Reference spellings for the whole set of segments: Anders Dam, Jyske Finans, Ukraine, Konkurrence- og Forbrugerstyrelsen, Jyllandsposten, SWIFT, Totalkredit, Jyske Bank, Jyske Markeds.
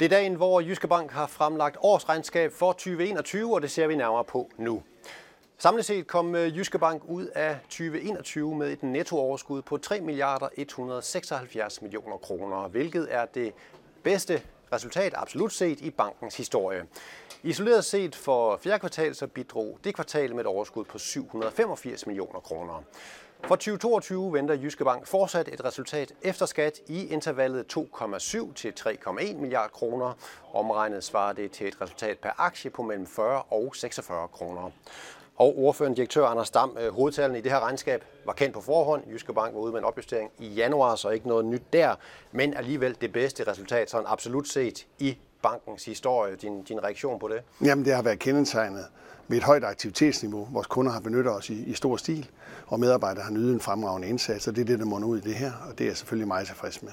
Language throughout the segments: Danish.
Det er dagen, hvor Jyske Bank har fremlagt årsregnskab for 2021, og det ser vi nærmere på nu. Samlet set kom Jyske Bank ud af 2021 med et nettooverskud på 3.176 mio. kroner, hvilket er det bedste resultat absolut set i bankens historie. Isoleret set for fjerde kvartal så bidrog det kvartal med et overskud på 785 millioner kroner. For 2022 venter Jyske Bank fortsat et resultat efter skat i intervallet 2,7 til 3,1 milliard kroner. Omregnet svarer det til et resultat per aktie på mellem 40 og 46 kroner. Og ordførende direktør Anders Dam, hovedtallene i det her regnskab var kendt på forhånd. Jyske Bank var ude med en opjustering i januar, så ikke noget nyt der. Men alligevel det bedste resultat, sådan absolut set i bankens historie. Din reaktion på det? Jamen det har været kendetegnet ved et højt aktivitetsniveau. Vores kunder har benyttet os i stor stil, og medarbejdere har nydet en fremragende indsats, og det er det, der munder ud i det her, og det er jeg selvfølgelig meget tilfreds med.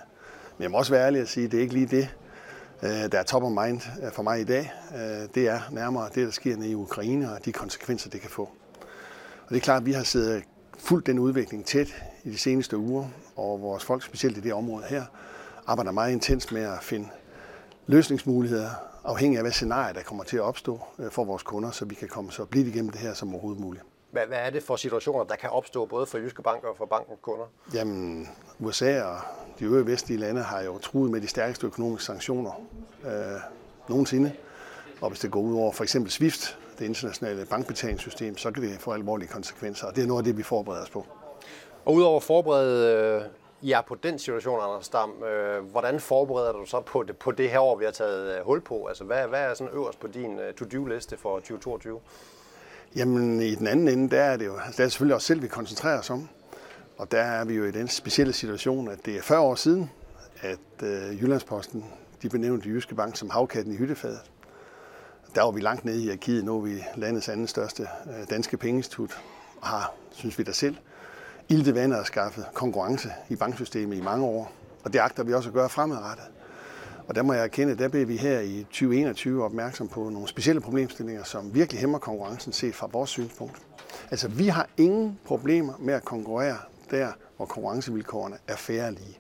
Men jeg må også være ærlig at sige, at det er ikke lige det, der er top of mind for mig i dag. Det er nærmere det, der sker nede i Ukraine, og de konsekvenser, det kan få. Og det er klart, at vi har siddet fuldt den udvikling tæt i de seneste uger, og vores folk, specielt i det område her, arbejder meget intens med at finde løsningsmuligheder, afhængig af hvad scenarie, der kommer til at opstå for vores kunder, så vi kan komme så blidt igennem det her som overhovedet muligt. Hvad er det for situationer, der kan opstå både for Jyske Bank og for bankens kunder? Jamen, USA og de øvrige vestlige lande har jo truet med de stærkeste økonomiske sanktioner nogensinde. Og hvis det går ud over for eksempel SWIFT, det internationale bankbetalingssystem, så kan det få alvorlige konsekvenser, og det er noget af det, vi forbereder os på. Og udover at forberede jer på den situation, Anders Dam, hvordan forbereder du så på det her år, vi har taget hul på? Altså, hvad er sådan øverst på din to-do-liste for 2022? Jamen, i den anden ende, der er det jo der er selvfølgelig også selv, vi koncentrerer os om. Og der er vi jo i den specielle situation, at det er 40 år siden, at Jyllandsposten de benævnte Jyske Bank som havkatten i hyttefadet. Der var vi langt nede i arkivet, nu er vi landets anden største danske pengeinstitut, og har, synes vi da selv, iltet vandet og skaffet konkurrence i banksystemet i mange år. Og det agter vi også at gøre fremadrettet. Og der må jeg erkende, der blev vi her i 2021 opmærksom på nogle specielle problemstillinger, som virkelig hæmmer konkurrencen set fra vores synspunkt. Altså, vi har ingen problemer med at konkurrere der, hvor konkurrencevilkårene er fair og lige.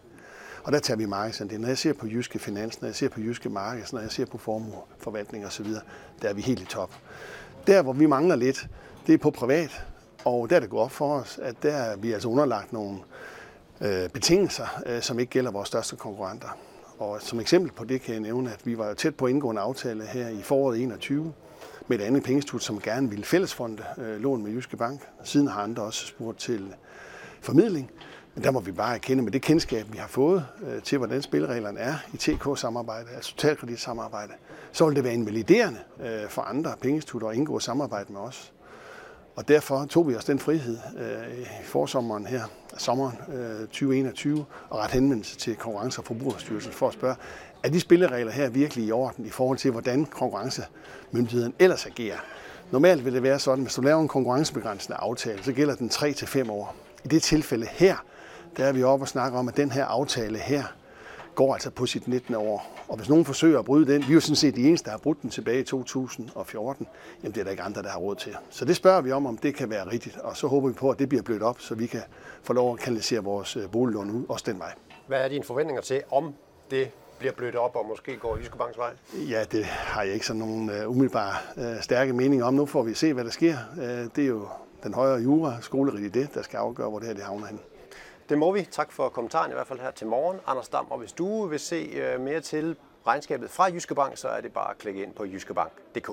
Og der tager vi markedsandelen. Når jeg ser på Jyske Finans, når jeg ser på Jyske Markeds, når jeg ser på formueforvaltning osv., der er vi helt i top. Der, hvor vi mangler lidt, det er på privat. Og der er det gået op for os, at der er vi altså underlagt nogle betingelser, som ikke gælder vores største konkurrenter. Og som eksempel på det kan jeg nævne, at vi var tæt på at indgå en aftale her i foråret 2021 med et andet pengeinstitut, som gerne ville fællesfonde lån med Jyske Bank. Siden har andre også spurgt til formidling. Men der må vi bare erkende med det kendskab, vi har fået til, hvordan spillereglerne er i TK-samarbejde, altså totalkreditsamarbejde, så vil det være invaliderende for andre pengeinstitutter at indgå samarbejde med os. Og derfor tog vi os den frihed i forsommeren her, sommeren 2021, og ret henvendelse til Konkurrence- og Forbrugerstyrelsen for at spørge, er de spilleregler her virkelig i orden i forhold til, hvordan konkurrencemyndigheden ellers agerer? Normalt vil det være sådan, at hvis du laver en konkurrencebegrænsende aftale, så gælder den 3 til 5 år. I det tilfælde her, der er vi oppe og snakker om, at den her aftale her går altså på sit 19. år. Og hvis nogen forsøger at bryde den, vi er jo sådan set de eneste, der har brudt den tilbage i 2014, jamen det er der ikke andre, der har råd til. Så det spørger vi om det kan være rigtigt, og så håber vi på, at det bliver blødt op, så vi kan få lov at kanalisere vores boliglån ud, også den vej. Hvad er dine forventninger til, om det bliver blødt op og måske går Jyske Banks vej? Ja, det har jeg ikke sådan nogen umiddelbare stærke mening om. Nu får vi se, hvad der sker. Det er jo den højere jura, skolerit i det, der skal afgøre, hvor det her det havner hen. Det må vi. Tak for kommentaren i hvert fald her til morgen, Anders Dam. Og hvis du vil se mere til regnskabet fra Jyske Bank, så er det bare at klikke ind på jyskebank.dk.